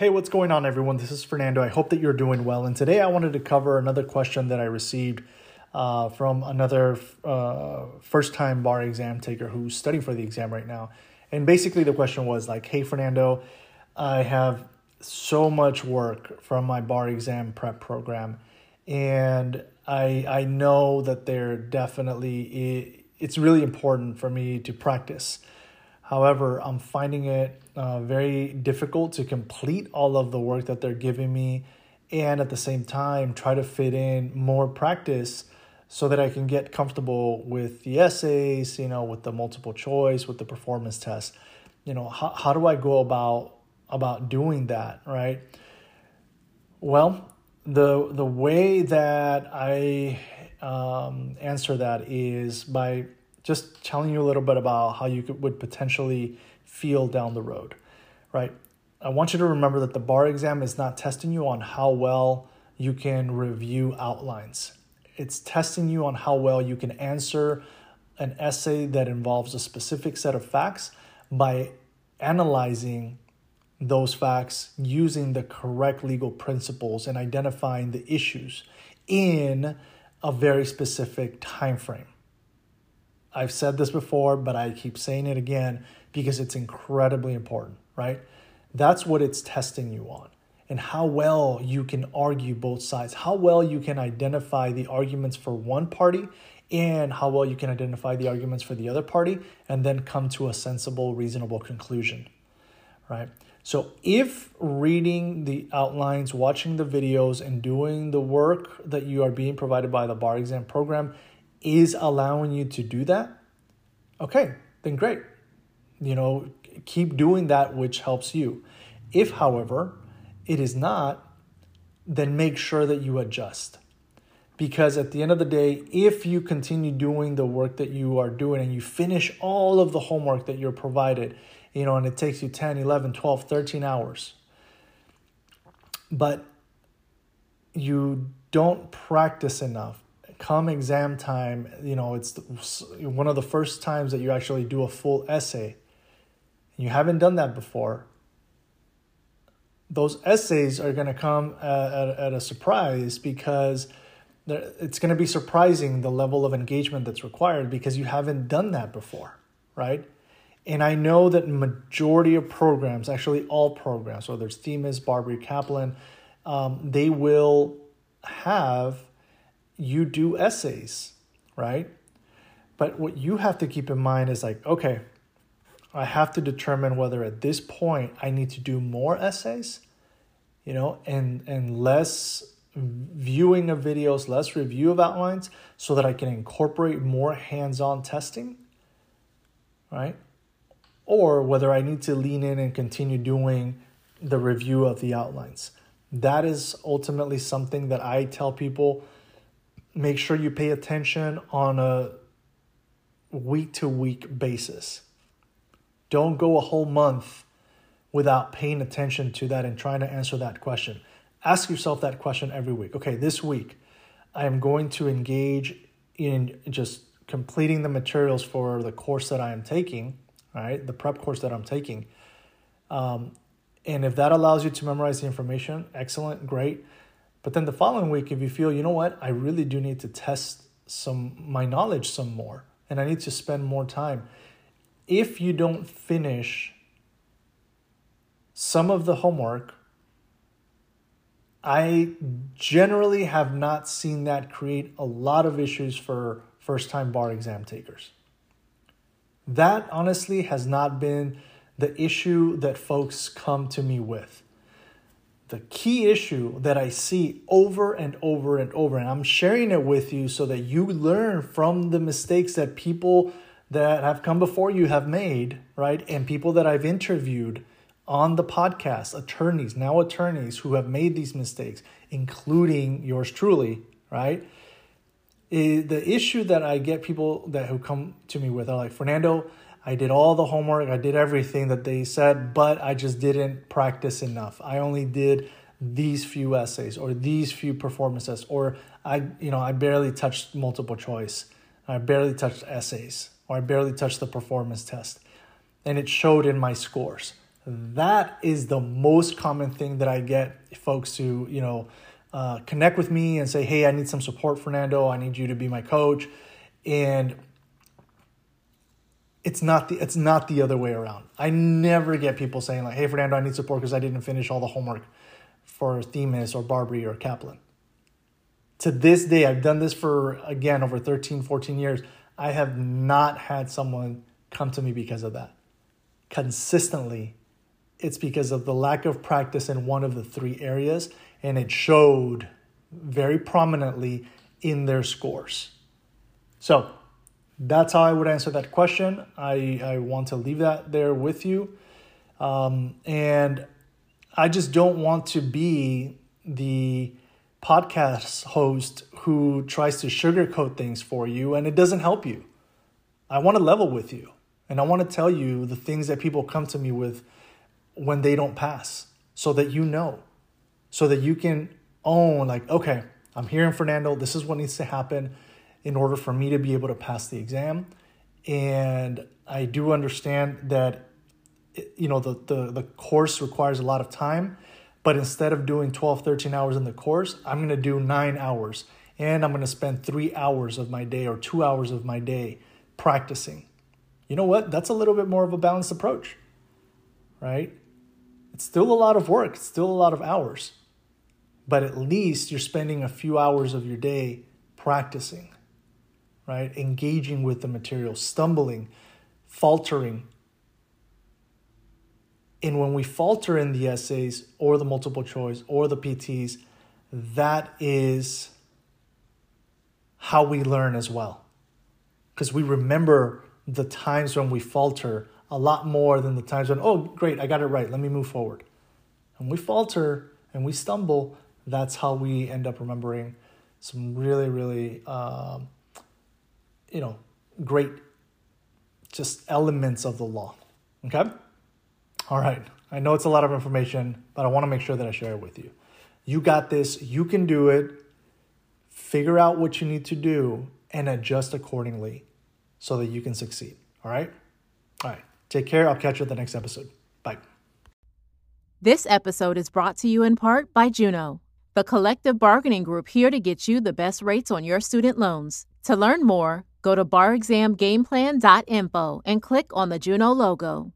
Hey, what's going on, everyone? This is Fernando. I hope that you're doing well. And today I wanted to cover another question that I received from another first-time bar exam taker who's studying for the exam right now. And basically the question was like, hey, Fernando, I have so much work from my bar exam prep program. And I know that there definitely, it's really important for me to practice. However, I'm finding it very difficult to complete all of the work that they're giving me and at the same time try to fit in more practice so that I can get comfortable with the essays, you know, with the multiple choice, with the performance test. You know, how do I go about doing that, right? Well, the way that I answer that is by just telling you a little bit about how you would potentially feel down the road, right? I want you to remember that the bar exam is not testing you on how well you can review outlines. It's testing you on how well you can answer an essay that involves a specific set of facts by analyzing those facts using the correct legal principles and identifying the issues in a very specific time frame. I've said this before, but I keep saying it again because it's incredibly important, right? That's what it's testing you on, and how well you can argue both sides, how well you can identify the arguments for one party and how well you can identify the arguments for the other party and then come to a sensible, reasonable conclusion, right? So if reading the outlines, watching the videos, and doing the work that you are being provided by the bar exam program is allowing you to do that, okay, then great. You know, keep doing that which helps you. If, however, it is not, then make sure that you adjust. Because at the end of the day, if you continue doing the work that you are doing and you finish all of the homework that you're provided, you know, and it takes you 10, 11, 12, 13 hours, but you don't practice enough, come exam time, you know, it's one of the first times that you actually do a full essay. You haven't done that before. Those essays are going to come at a surprise because it's going to be surprising the level of engagement that's required because you haven't done that before, right? And I know that majority of programs, actually all programs, whether it's Themis, Barbri, Kaplan, they will have you do essays, right? But what you have to keep in mind is like, okay, I have to determine whether at this point I need to do more essays, you know, and less viewing of videos, less review of outlines so that I can incorporate more hands-on testing, right? Or whether I need to lean in and continue doing the review of the outlines. That is ultimately something that I tell people. Make sure you pay attention on a week-to-week basis. Don't go a whole month without paying attention to that and trying to answer that question. Ask yourself that question every week. Okay, this week, I am going to engage in just completing the materials for the course that I am taking, all right, the prep course that I'm taking. And if that allows you to memorize the information, excellent, great. But then the following week, if you feel, you know what, I really do need to test my knowledge some more, and I need to spend more time. If you don't finish some of the homework, I generally have not seen that create a lot of issues for first-time bar exam takers. That honestly has not been the issue that folks come to me with. The key issue that I see over and over and over, and I'm sharing it with you so that you learn from the mistakes that people that have come before you have made, right? And people that I've interviewed on the podcast, attorneys who have made these mistakes, including yours truly, right? The issue that I get people who come to me with are like, Fernando, I did all the homework, I did everything that they said, but I just didn't practice enough. I only did these few essays or these few performances, or I barely touched multiple choice. I barely touched essays, or I barely touched the performance test. And it showed in my scores. that is the most common thing that I get folks to, you know, connect with me and say, hey, I need some support, Fernando. I need you to be my coach. And it's not the other way around. I never get people saying like, hey, Fernando, I need support because I didn't finish all the homework for Themis or Barbri or Kaplan. To this day, I've done this for, again, over 13, 14 years. I have not had someone come to me because of that. Consistently, it's because of the lack of practice in one of the three areas, and it showed very prominently in their scores. So that's how I would answer that question. I want to leave that there with you. And I just don't want to be the podcast host who tries to sugarcoat things for you and it doesn't help you. I want to level with you, and I want to tell you the things that people come to me with when they don't pass, so that you know, so that you can own like, okay, I'm hearing Fernando, this is what needs to happen in order for me to be able to pass the exam. And I do understand that, you know, the course requires a lot of time. But instead of doing 12, 13 hours in the course, I'm going to do 9 hours. And I'm going to spend 3 hours of my day or 2 hours of my day practicing. You know what? That's a little bit more of a balanced approach, right? It's still a lot of work. It's still a lot of hours. But at least you're spending a few hours of your day practicing, right? Engaging with the material, stumbling, faltering. And when we falter in the essays or the multiple choice or the PTs, that is how we learn as well. Because we remember the times when we falter a lot more than the times when, oh, great, I got it right. Let me move forward. And we falter and we stumble. That's how we end up remembering some really, really, great just elements of the law. Okay? All right, I know it's a lot of information, but I want to make sure that I share it with you. You got this. You can do it. Figure out what you need to do and adjust accordingly so that you can succeed. All right? All right. Take care. I'll catch you at the next episode. Bye. This episode is brought to you in part by Juno, the collective bargaining group here to get you the best rates on your student loans. To learn more, go to barexamgameplan.info and click on the Juno logo.